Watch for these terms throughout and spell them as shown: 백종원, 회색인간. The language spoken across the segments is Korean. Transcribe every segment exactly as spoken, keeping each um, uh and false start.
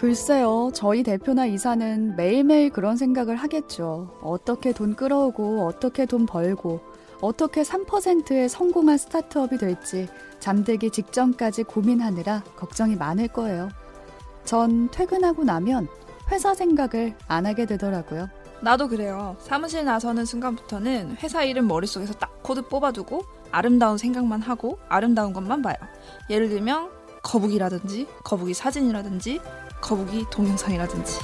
글쎄요. 저희 대표나 이사는 매일매일 그런 생각을 하겠죠. 어떻게 돈 끌어오고 어떻게 돈 벌고 어떻게 삼 퍼센트의 성공한 스타트업이 될지 잠들기 직전까지 고민하느라 걱정이 많을 거예요. 전 퇴근하고 나면 회사 생각을 안 하게 되더라고요. 나도 그래요. 사무실 나서는 순간부터는 회사 일은 머릿속에서 딱 코드 뽑아두고 아름다운 생각만 하고 아름다운 것만 봐요. 예를 들면 거북이라든지 거북이 사진이라든지 거북이 동영상이라든지.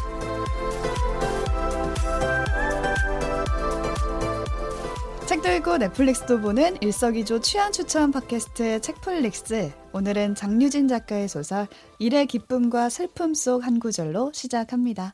책도 읽고 넷플릭스도 보는 일석이조 취향추천 팟캐스트 책플릭스. 오늘은 장류진 작가의 소설 일의 기쁨과 슬픔 속 한 구절로 시작합니다.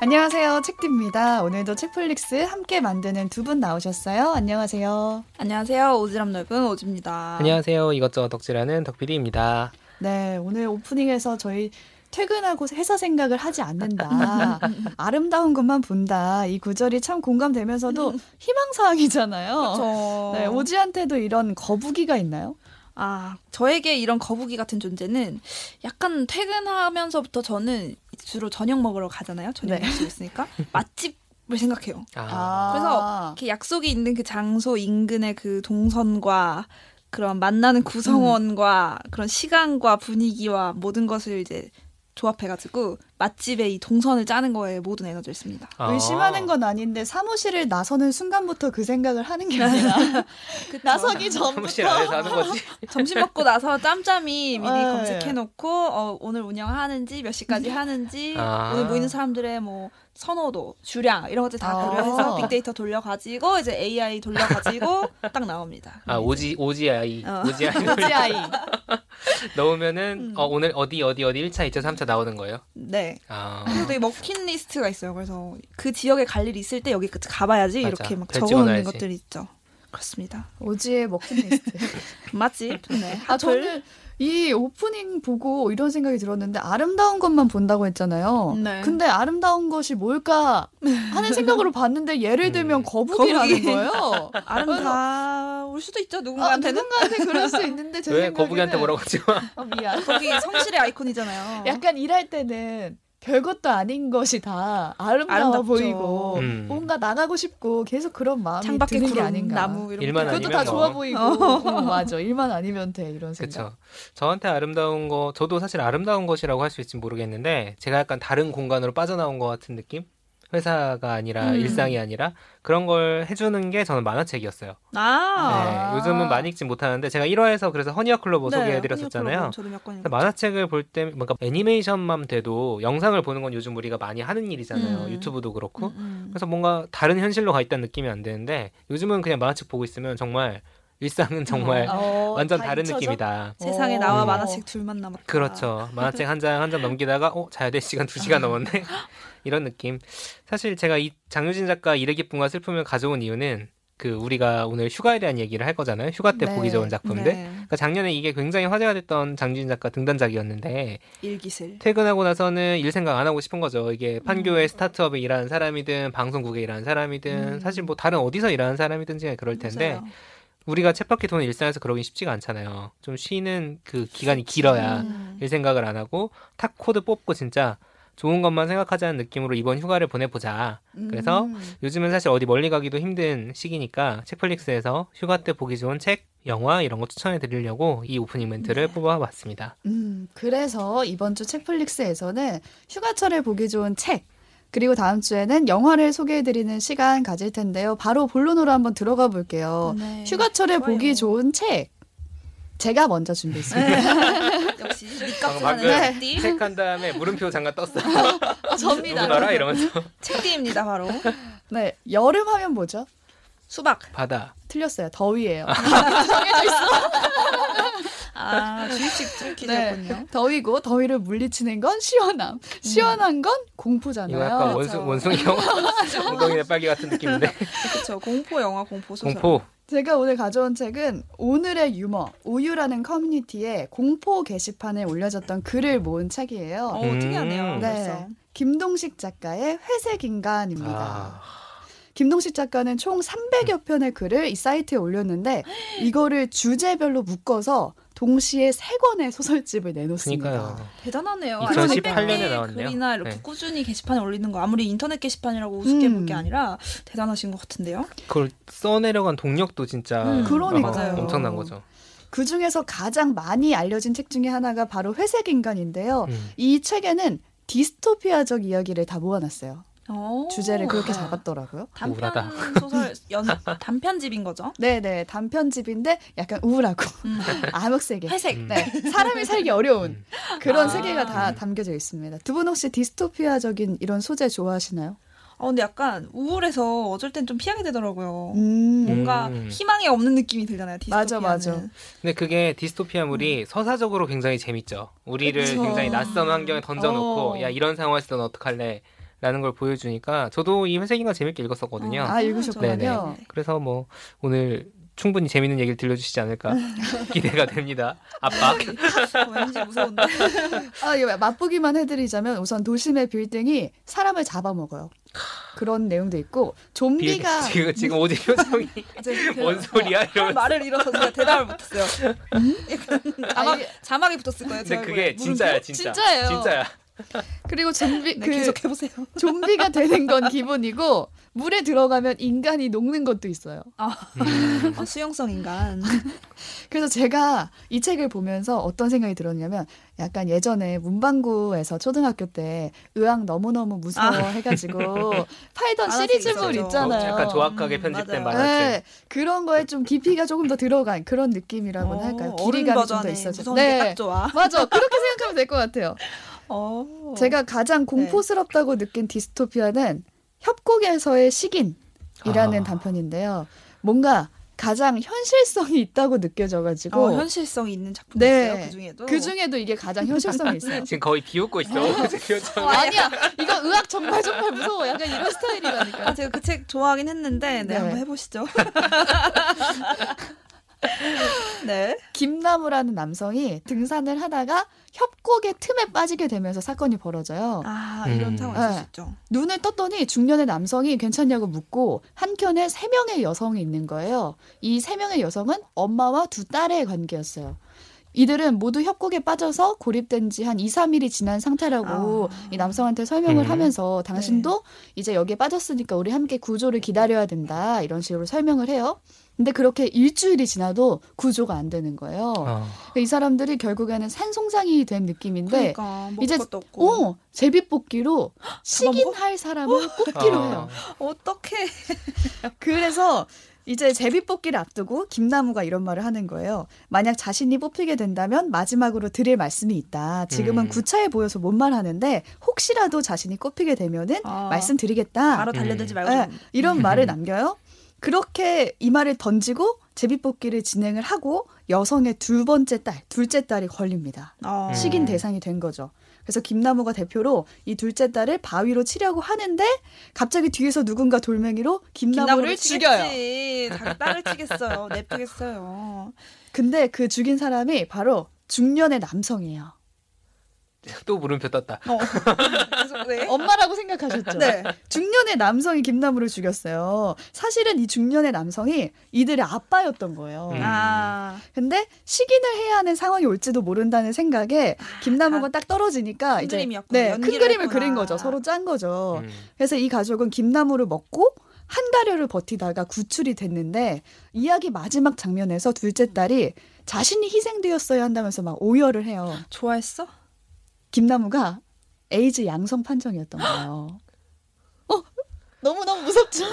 안녕하세요. 책디입니다. 오늘도 책플릭스 함께 만드는 두 분 나오셨어요. 안녕하세요. 안녕하세요. 오지랖 넓은 오지입니다. 안녕하세요. 이것저것 덕질하는 덕피디입니다. 네. 오늘 오프닝에서 저희 퇴근하고 회사 생각을 하지 않는다. 아름다운 것만 본다. 이 구절이 참 공감되면서도 희망사항이잖아요. 그렇죠. 네, 오지한테도 이런 거북이가 있나요? 아, 저에게 이런 거북이 같은 존재는 약간 퇴근하면서부터 저는 주로 저녁 먹으러 가잖아요. 저녁 먹을 수 있으니까. 맛집을 생각해요. 아. 그래서 이렇게 약속이 있는 그 장소 인근의 그 동선과 그런 만나는 구성원과 음. 그런 시간과 분위기와 모든 것을 이제 조합해가지고 맛집에 이 동선을 짜는 거에 모든 에너지를 씁니다. 아~ 의심하는 건 아닌데 사무실을 나서는 순간부터 그 생각을 하는 게 아니라 나서기 전부터 사무실 안에서 하는 거지. 점심 먹고 나서 짬짬이 미리 아, 검색해놓고 어, 오늘 운영하는지 몇 시까지 하는지 아~ 오늘 모이는 사람들의 뭐 선호도, 주량 이런 것들 다 고려해서 아~ 빅데이터 돌려가지고 이제 에이아이 돌려가지고 딱 나옵니다. 아 오지 오지아이 어. 오지아이 오지아이 넣으면은 음. 어, 오늘 어디 어디 어디 일 차, 이 차, 삼 차 나오는 거예요? 네. 아. 그리고 되게 먹힌 리스트가 있어요. 그래서 그 지역에 갈 일이 있을 때 여기 가봐야지 맞아. 이렇게 막 적어놓는 것들이 있죠. 그렇습니다. 오지의 먹힌 리스트. 맞지? 네. 아, 저는 이 오프닝 보고 이런 생각이 들었는데 아름다운 것만 본다고 했잖아요. 네. 근데 아름다운 것이 뭘까 하는 생각으로 봤는데 예를 들면 음. 거북이라는 거북이. 거예요. 아름다울 수도 있죠. 누군가한테는. 아, 누군가한테 그럴 수 있는데 제 생각에는. 왜 거북이한테 뭐라고 하지 마. 어, 미안. 거북이 성실의 아이콘이잖아요. 약간 일할 때는. 별것도 아닌 것이 다 아름다워 아름답죠. 보이고 음. 뭔가 나가고 싶고 계속 그런 마음이 드는 게 아닌가. 나무 이런 일만 그것도 다 뭐. 좋아 보이고 어, 맞아. 일만 아니면 돼 이런 생각. 그렇죠. 저한테 아름다운 거 저도 사실 아름다운 것이라고 할 수 있을지 모르겠는데 제가 약간 다른 공간으로 빠져나온 것 같은 느낌? 회사가 아니라 음. 일상이 아니라 그런 걸 해주는 게 저는 만화책이었어요. 아~ 네, 요즘은 많이 읽진 못하는데 제가 일 화에서 그래서 허니어클로버 네, 소개해드렸었잖아요. 허니어클로버, 만화책을 볼 때 뭔가 애니메이션만 돼도 영상을 보는 건 요즘 우리가 많이 하는 일이잖아요. 음. 유튜브도 그렇고. 음, 음. 그래서 뭔가 다른 현실로 가 있다는 느낌이 안 드는데 요즘은 그냥 만화책 보고 있으면 정말 일상은 정말 어, 완전 다른 잊혀져? 느낌이다. 세상에 나와 음. 만화책 둘만 남았다. 그렇죠. 만화책 한 장 한 장 넘기다가 어? 자야 될 시간 두 시간 넘었네. 이런 느낌. 사실 제가 이 장류진 작가 일의 기쁨과 슬픔을 가져온 이유는 그 우리가 오늘 휴가에 대한 얘기를 할 거잖아요. 휴가 때 네. 보기 좋은 작품들. 네. 그러니까 작년에 이게 굉장히 화제가 됐던 장류진 작가 등단작이었는데 일기슬. 퇴근하고 나서는 일 생각 안 하고 싶은 거죠. 이게 판교의 음. 스타트업에 일하는 사람이든 방송국에 일하는 사람이든 음. 사실 뭐 다른 어디서 일하는 사람이든지 그럴 텐데 맞아요. 우리가 쳇바퀴 도는 일상에서 그러긴 쉽지가 않잖아요. 좀 쉬는 그 기간이 길어야 음. 일 생각을 안 하고 탁 코드 뽑고 진짜 좋은 것만 생각하자는 느낌으로 이번 휴가를 보내보자. 음. 그래서 요즘은 사실 어디 멀리 가기도 힘든 시기니까 책플릭스에서 휴가 때 보기 좋은 책, 영화 이런 거 추천해 드리려고 이 오프닝 멘트를 네. 뽑아봤습니다. 음, 그래서 이번 주 책플릭스에서는 휴가철에 보기 좋은 책, 그리고 다음 주에는 영화를 소개해드리는 시간 가질 텐데요. 바로 본론으로 한번 들어가 볼게요. 네, 휴가철에 좋아요. 보기 좋은 책. 제가 먼저 준비했습니다. 역시 니값하는 책띠. 체크한 다음에 물음표 잠깐 떴어요. 어, 접니다. 누구더라? 이러면서. 책띠입니다. 바로. 네, 여름 하면 뭐죠? 수박. 바다. 틀렸어요. 더위예요. 정해져 있어. 아, 주입식 트리키군요. 네, 더위고 더위를 물리치는 건 시원함. 시원한 건 공포잖아요. 이거 약간 원숭, 원숭이 영화, 엉덩이 내빨기 같은 느낌인데. 그렇죠. 공포 영화, 공포 소설. 공포. 제가 오늘 가져온 책은 오늘의 유머, 우유라는 커뮤니티에 공포 게시판에 올려졌던 글을 모은 책이에요. 어, 특이하네요. 음~ 네, 벌써. 김동식 작가의 회색인간입니다. 아... 김동식 작가는 총 삼백여 편의 글을 이 사이트에 올렸는데 이거를 주제별로 묶어서 동시에 세 권의 소설집을 내놓습니다. 그러니까요. 대단하네요. 이천십팔 년에 나왔네요. 글이나 이렇게 네. 꾸준히 게시판에 올리는 거 아무리 인터넷 게시판이라고 우습게 음. 볼 게 아니라 대단하신 것 같은데요. 그걸 써내려간 동력도 진짜 음. 그러니까요. 엄청난 거죠. 그중에서 가장 많이 알려진 책 중에 하나가 바로 회색인간인데요. 음. 이 책에는 디스토피아적 이야기를 다 모아놨어요. 주제를 그렇게 잡았더라고요. 단편 소설 연 단편집인 거죠? 네네 단편집인데 약간 우울하고 음. 암흑세계 회색 네, 사람이 살기 어려운 그런 아. 세계가 다 담겨져 있습니다. 두 분 혹시 디스토피아적인 이런 소재 좋아하시나요? 어, 근데 약간 우울해서 어쩔 땐 좀 피하게 되더라고요. 음. 뭔가 희망이 없는 느낌이 들잖아요. 디스토피아는. 맞아, 맞아. 근데 그게 디스토피아물이 음. 서사적으로 굉장히 재밌죠. 우리를 그쵸. 굉장히 낯선 환경에 던져놓고 어. 야 이런 상황에서 넌 어떡할래? 라는 걸 보여주니까 저도 이 회색인간 재밌게 읽었었거든요. 아, 읽으셨군요. 네네. 그래서 뭐 오늘 충분히 재밌는 얘기를 들려주시지 않을까 기대가 됩니다. 압박. 왠지 무서운데. 아, 이거 맛보기만 해드리자면 우선 도심의 빌딩이 사람을 잡아먹어요. 그런 내용도 있고 좀비가 지금, 지금 오지 표정이 뭔 소리야 이런 말을 잃어서 제가 대답을 못했어요. 음? 아마 자막이 붙었을 거예요. 근데 그게 진짜야, 진짜. 진짜예요. 진짜야. 그리고 좀비 네, 그 계속 해보세요. 좀비가 되는 건 기본이고 물에 들어가면 인간이 녹는 것도 있어요. 아, 아 수용성 인간. 그래서 제가 이 책을 보면서 어떤 생각이 들었냐면 약간 예전에 문방구에서 초등학교 때 의학 너무너무 무서워 아. 해가지고 팔던 시리즈물 있잖아요. 약간 조악하게 편집된 음, 만화책. 네, 그런 거에 좀 깊이가 조금 더 들어간 그런 느낌이라고는 어, 할까요? 길이감이 좀 더 있어서. 네, 딱 좋아. 맞아. 그렇게 생각하면 될 것 같아요. 오. 제가 가장 공포스럽다고 네. 느낀 디스토피아는 협곡에서의 식인이라는 아. 단편인데요. 뭔가 가장 현실성이 있다고 느껴져가지고 어, 현실성이 있는 작품이 네. 있어요? 그중에도? 그중에도 이게 가장 현실성이 있어요. 지금 거의 비웃고 있어. 어, 아니야. 이거 의학 정말 정말 무서워. 약간 이런 스타일이라니까요. 아, 제가 그 책 좋아하긴 했는데 네, 네. 한번 해보시죠. 네. 김나무라는 남성이 등산을 하다가 협곡의 틈에 빠지게 되면서 사건이 벌어져요. 아, 이런 음. 상황이 있을 네. 수 있죠. 눈을 떴더니 중년의 남성이 괜찮냐고 묻고 한켠에 세 명의 여성이 있는 거예요. 이 세 명의 여성은 엄마와 두 딸의 관계였어요. 이들은 모두 협곡에 빠져서 고립된 지 한 이, 삼 일이 지난 상태라고 아. 이 남성한테 설명을 음. 하면서 당신도 네. 이제 여기에 빠졌으니까 우리 함께 구조를 기다려야 된다. 이런 식으로 설명을 해요. 근데 그렇게 일주일이 지나도 구조가 안 되는 거예요. 어. 이 사람들이 결국에는 산송장이 된 느낌인데 그러니까, 이제 어, 제비뽑기로 식인할 사람을 뽑기로 어. 해요. 어떡해. 그래서 이제 제비뽑기를 앞두고 김나무가 이런 말을 하는 거예요. 만약 자신이 뽑히게 된다면 마지막으로 드릴 말씀이 있다. 지금은 음. 구차해 보여서 못 말하는데 혹시라도 자신이 꼽히게 되면은 어. 말씀드리겠다. 바로 달려들지 말고. 네, 이런 말을 남겨요. 그렇게 이 말을 던지고 제비뽑기를 진행을 하고 여성의 두 번째 딸, 둘째 딸이 걸립니다. 어. 식인 대상이 된 거죠. 그래서 김나무가 대표로 이 둘째 딸을 바위로 치려고 하는데 갑자기 뒤에서 누군가 돌멩이로 김나무를, 김나무를 죽여요. 자기 딸을 치겠어요. 냅두겠어요. 근데 그 죽인 사람이 바로 중년의 남성이에요. 또 물음표 떴다. 어. 계속, 네. 엄마라고 생각하셨죠? 네. 중년의 남성이 김나무를 죽였어요. 사실은 이 중년의 남성이 이들의 아빠였던 거예요. 음. 아. 근데 식인을 해야 하는 상황이 올지도 모른다는 생각에 김나무가 아, 딱 떨어지니까 큰 이제 그림이었구나. 네, 큰 그림을 했구나. 그린 거죠. 서로 짠 거죠. 음. 그래서 이 가족은 김나무를 먹고 한 달여를 버티다가 구출이 됐는데 이야기 마지막 장면에서 둘째 딸이 자신이 희생되었어야 한다면서 막 오열을 해요. 좋아했어? 김나무가 에이즈 양성 판정이었던 거예요. 어? 너무너무 무섭죠?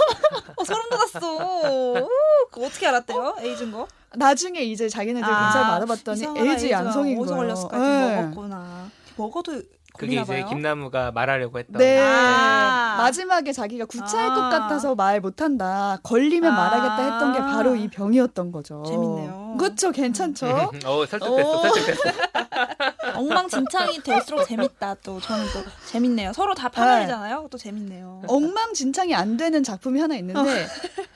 어, 소름 돋았어. 그거 어떻게 알았대요? 에이즈인 거? 나중에 이제 자기네들 검사를 아, 알아봤더니 에이즈 양성인 거예요. 걸렸을까? 네. 먹었구나. 먹어도 그게 이제 봐요? 김나무가 말하려고 했던 네. 아~ 마지막에 자기가 구차할 아~ 것 같아서 말 못한다. 걸리면 아~ 말하겠다 했던 게 바로 이 병이었던 거죠. 재밌네요. 그렇죠. 괜찮죠? 어, 설득됐어. 설득됐어. 엉망진창이 될수록 재밌다. 또 저는 또 재밌네요. 서로 다 파멸이잖아요. 네. 또 재밌네요. 엉망진창이 안 되는 작품이 하나 있는데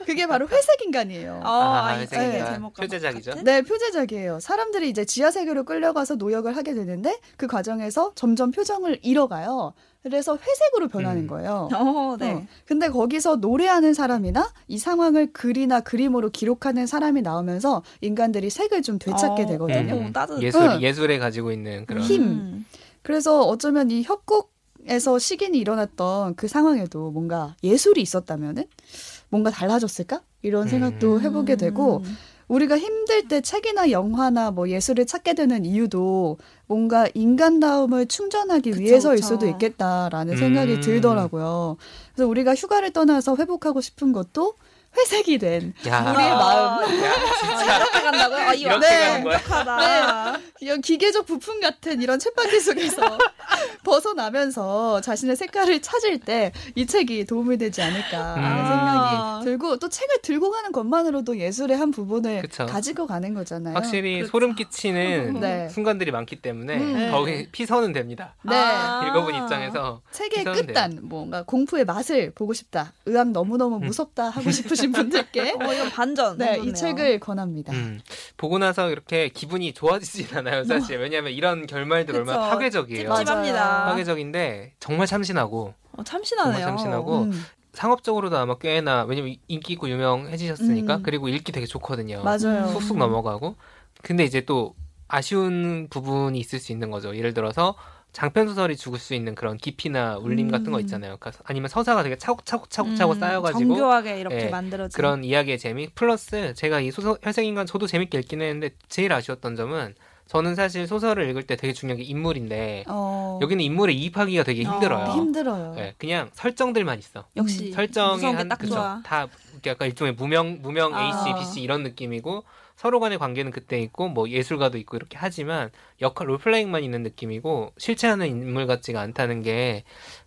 그게 바로 회색인간이에요. 아, 아, 아 회색인간. 네. 표제작이죠? 네. 표제작이에요. 사람들이 이제 지하세계로 끌려가서 노역을 하게 되는데 그 과정에서 점점 표정 을 잃어가요. 그래서 회색으로 변하는 거예요. 음. 어, 네. 어. 근데 거기서 노래하는 사람이나 이 상황을 글이나 그림으로 기록하는 사람이 나오면서 인간들이 색을 좀 되찾게 어, 되거든요. 음. 예술, 응. 예술에 가지고 있는 그런 힘. 음. 그래서 어쩌면 이 협곡에서 식인이 일어났던 그 상황에도 뭔가 예술이 있었다면은 뭔가 달라졌을까? 이런 생각도 음. 해보게 되고, 우리가 힘들 때 책이나 영화나 뭐 예술을 찾게 되는 이유도 뭔가 인간다움을 충전하기 그쵸, 위해서일 그쵸. 수도 있겠다라는 음. 생각이 들더라고요. 그래서 우리가 휴가를 떠나서 회복하고 싶은 것도 회색이 된 야. 우리의 마음. 야, 진짜. 아, 이렇게 간다고요? 아, 이렇게 네. 가는 거야? 네. 이런 기계적 부품 같은 이런 쳇바퀴 속에서 벗어나면서 자신의 색깔을 찾을 때 이 책이 도움이 되지 않을까 하는 아. 생각이 들고, 또 책을 들고 가는 것만으로도 예술의 한 부분을 그쵸. 가지고 가는 거잖아요. 확실히 그렇죠. 소름 끼치는 네. 순간들이 많기 때문에 음. 더욱 피서는 됩니다. 네. 아. 읽어본 입장에서. 책의 끝단, 돼요. 뭔가 공포의 맛을 보고 싶다. 의학 너무너무 음. 무섭다 하고 싶으신 분들께 어, 이건 반전. 네, 이 책을 권합니다. 음, 보고 나서 이렇게 기분이 좋아지진 않아요, 사실. 왜냐하면 이런 결말들 얼마나 파괴적이에요. 찝찝합니다. 파괴적인데 정말 참신하고. 어, 참신하네요. 정말 참신하고 음. 상업적으로도 아마 꽤나, 왜냐면 인기 있고 유명해지셨으니까. 음. 그리고 읽기 되게 좋거든요. 맞아요. 쑥쑥 넘어가고. 근데 이제 또 아쉬운 부분이 있을 수 있는 거죠. 예를 들어서 장편 소설이 죽을 수 있는 그런 깊이나 울림 음. 같은 거 있잖아요. 아니면 서사가 되게 차곡차곡 차곡차곡 음. 쌓여가지고 정교하게 이렇게 예, 만들어진 그런 이야기의 재미. 플러스 제가 이 소설 회색인간 저도 재밌게 읽긴 했는데, 제일 아쉬웠던 점은 저는 사실 소설을 읽을 때 되게 중요한 게 인물인데 어. 여기는 인물에 이입하기가 되게 힘들어요. 어, 힘들어요. 예, 그냥 설정들만 있어. 역시 설정이 한 그쵸, 다 약간 일종의 무명 무명 A 씨, B 씨 이런 느낌이고. 서로 간의 관계는 그때 있고 뭐 예술가도 있고 이렇게 하지만 역할 롤플레잉만 있는 느낌이고 실체하는 인물 같지가 않다는 게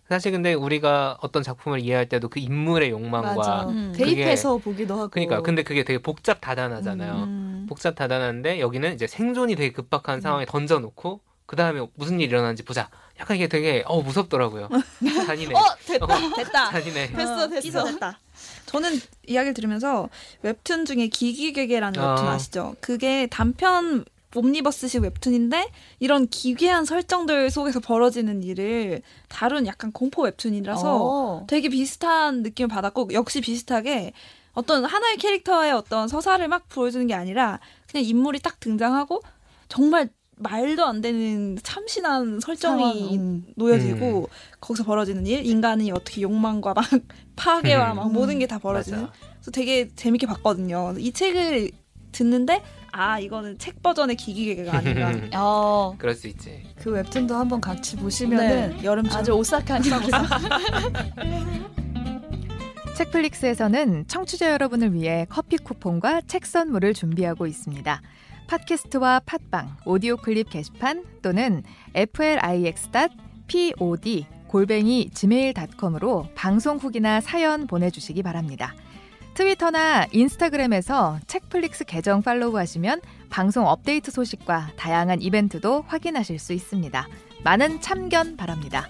사실. 근데 우리가 어떤 작품을 이해할 때도 그 인물의 욕망과 음. 그게, 대입해서 보기도 하고. 그러니까 근데 그게 되게 복잡 다단하잖아요. 음. 복잡 다단한데 여기는 이제 생존이 되게 급박한 음. 상황에 던져놓고 그 다음에 무슨 일이 일어나는지 보자. 약간 이게 되게 어 무섭더라고요. 잔인해. 어 됐다 어, 됐다. 잔인해. 됐어 됐어 됐다. 저는 이야기를 들으면서 웹툰 중에 기기괴괴라는 어. 웹툰 아시죠? 그게 단편 옴니버스식 웹툰인데 이런 기괴한 설정들 속에서 벌어지는 일을 다룬 약간 공포 웹툰이라서 어. 되게 비슷한 느낌을 받았고, 역시 비슷하게 어떤 하나의 캐릭터의 어떤 서사를 막 보여주는 게 아니라 그냥 인물이 딱 등장하고 정말 말도 안 되는 참신한 설정이 음. 놓여지고 음. 거기서 벌어지는 일, 인간이 어떻게 욕망과 막 파괴와 음. 막 모든 게 다 벌어지는. 맞아. 그래서 되게 재밌게 봤거든요. 이 책을 듣는데 아 이거는 책 버전의 기기괴괴가 아닌가. 어. 그럴 수 있지. 그 웹툰도 한번 같이 보시면은 네. 여름철 아주 오싹한 책플릭스에서는 청취자 여러분을 위해 커피 쿠폰과 책 선물을 준비하고 있습니다. 팟캐스트와 팟빵, 오디오 클립 게시판 또는 에프엘아이엑스 닷 피 오 디 골뱅이 지메일 닷 컴으로 방송 후기나 사연 보내주시기 바랍니다. 트위터나 인스타그램에서 책플릭스 계정 팔로우하시면 방송 업데이트 소식과 다양한 이벤트도 확인하실 수 있습니다. 많은 참견 바랍니다.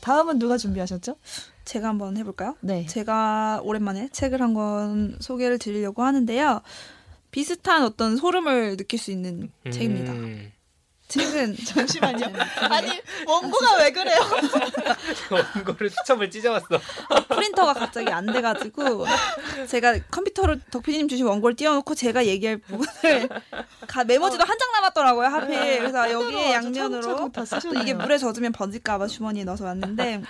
다음은 누가 준비하셨죠? 제가 한번 해볼까요? 네. 제가 오랜만에 책을 한 권 소개를 드리려고 하는데요. 비슷한 어떤 소름을 느낄 수 있는 음. 책입니다. 책은 잠시만요. 아니 원고가 왜 그래요? 원고를 수첩을 찢어왔어. 프린터가 갑자기 안 돼가지고 제가 컴퓨터로 덕피디님 주신 원고를 띄워놓고 제가 얘기할 부분을 가, 메모지도 어. 한 장 남았더라고요. 하필. 그래서 여기에 양면으로 이게 물에 젖으면 번질까봐 주머니에 넣어서 왔는데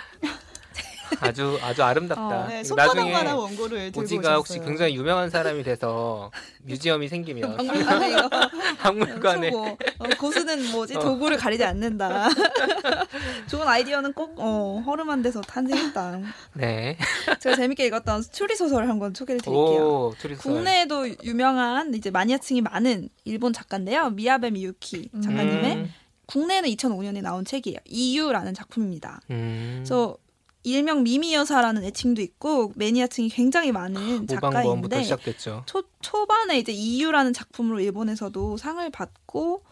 아주 아주 아름답다. 어, 네, 나중에 원고를 들고 오지가 오셨어요. 혹시 굉장히 유명한 사람이 돼서 뮤지엄이 생기면 박물관에 어, 고수는 뭐지 어. 도구를 가리지 않는다. 좋은 아이디어는 꼭 어, 허름한 데서 탄생했다. 네. 제가 재밌게 읽었던 추리 소설 한 권 소개를 드릴게요. 오, 국내에도 유명한 이제 마니아층이 많은 일본 작가인데요. 미야베 미유키 작가님의 음. 국내에는 이천오 년에 나온 책이에요. 이유라는 작품입니다. 음. 그래서 일명 미미 여사라는 애칭도 있고 매니아층이 굉장히 많은 작가인데 초, 초반에 이제 이유라는 작품으로 일본에서도 상을 받고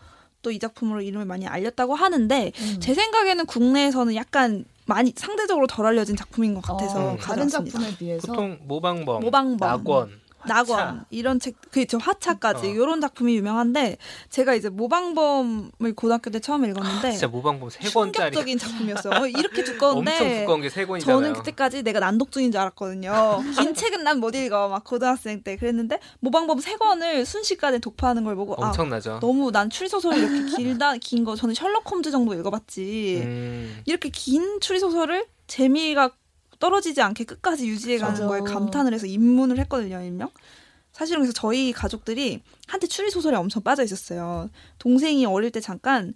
또 이 작품으로 이름을 많이 알렸다고 하는데 음. 제 생각에는 국내에서는 약간 많이 상대적으로 덜 알려진 작품인 것 같아서 어, 다른 작품에 비해서 보통 모방범, 모방범, 낙원 낙원 이런 책, 그 화차까지 어. 이런 작품이 유명한데 제가 이제 모방범을 고등학교 때 처음 읽었는데 아, 진짜 모방범 세 권짜리 충격적인 작품이었어요. 이렇게 두꺼운데 엄청 두꺼운 게 세 권이잖아요. 저는 그때까지 내가 난독증인 줄 알았거든요. 긴 책은 난 못 읽어 막 고등학생 때 그랬는데 모방범 세 권을 순식간에 독파하는 걸 보고 엄청나죠. 아, 너무 난 추리소설이 이렇게 길다 긴 거 저는 셜록 홈즈 정도 읽어봤지 음. 이렇게 긴 추리소설을 재미가 떨어지지 않게 끝까지 유지해가는 거에 감탄을 해서 입문을 했거든요. 일명 사실은 그래서 저희 가족들이 한때 추리소설에 엄청 빠져 있었어요. 동생이 어릴 때 잠깐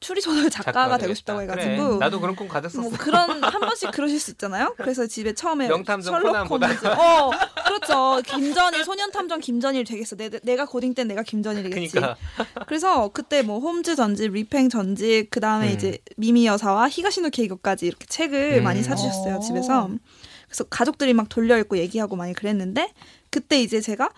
추리소설 작가가 되고 싶다고 해가지고 그래. 나도 그런 꿈 가졌었어. 뭐 그런 한 번씩 그러실 수 있잖아요. 그래서 집에 처음에 셜록 홈즈 어 그렇죠. 김전일 소년탐정 김전일 되겠어. 내, 내가 고딩 때 내가 김전일이겠지. 그러니까. 그래서 그때 뭐 홈즈 전집, 리팽 전집, 그 다음에 음. 이제 미미 여사와 히가시노 케이거까지 이렇게 책을 음. 많이 사주셨어요 집에서. 그래서 가족들이 막 돌려 읽고 얘기하고 많이 그랬는데 그때 이제 제가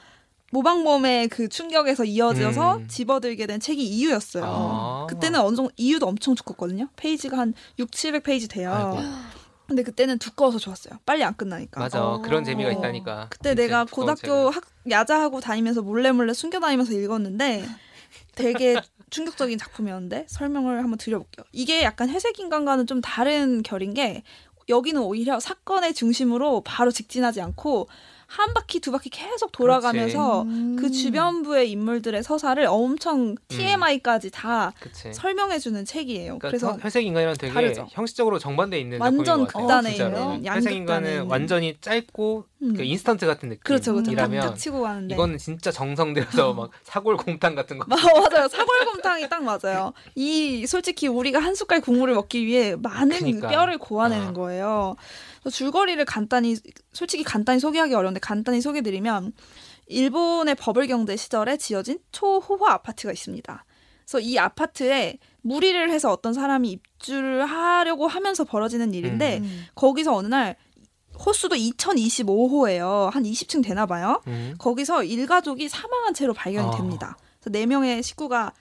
모방범의 그 충격에서 이어져서 음. 집어들게 된 책이 이유였어요. 아. 그때는 어느 정도 이유도 엄청 두껍거든요. 페이지가 한 육칠백 페이지 돼요. 아이고. 근데 그때는 두꺼워서 좋았어요. 빨리 안 끝나니까. 맞아. 어. 그런 재미가 있다니까. 그때 내가 고등학교 학, 야자하고 다니면서 몰래 몰래 숨겨다니면서 읽었는데 되게 충격적인 작품이었는데 설명을 한번 드려볼게요. 이게 약간 회색인간과는 좀 다른 결인 게 여기는 오히려 사건의 중심으로 바로 직진하지 않고 한 바퀴 두 바퀴 계속 돌아가면서 음. 그 주변부의 인물들의 서사를 엄청 티엠아이까지 다 음. 설명해주는 책이에요. 그러니까 그래서 회색인간이랑 되게 다르죠. 형식적으로 정반대에 있는 완전 극단에 있는 회색인간은 완전히 짧고 음. 그 인스턴트 같은 느낌. 그렇죠, 그렇죠. 딱 치고 가는데 이거는 진짜 정성들여서 막 사골곰탕 같은 거. 맞아요, 사골곰탕이 딱 맞아요. 이 솔직히 우리가 한 숟갈 국물을 먹기 위해 많은 그러니까. 뼈를 고아내는 아. 거예요. 줄거리를 간단히 솔직히 간단히 소개하기 어려운데 간단히 소개드리면 일본의 버블 경제 시절에 지어진 초호화 아파트가 있습니다. 그래서 이 아파트에 무리를 해서 어떤 사람이 입주를 하려고 하면서 벌어지는 일인데 음. 거기서 어느 날 호수도 이천이십오 호예요. 한 이십 층 되나 봐요. 음. 거기서 일가족이 사망한 채로 발견이 어. 됩니다. 그래서 네 명의 식구가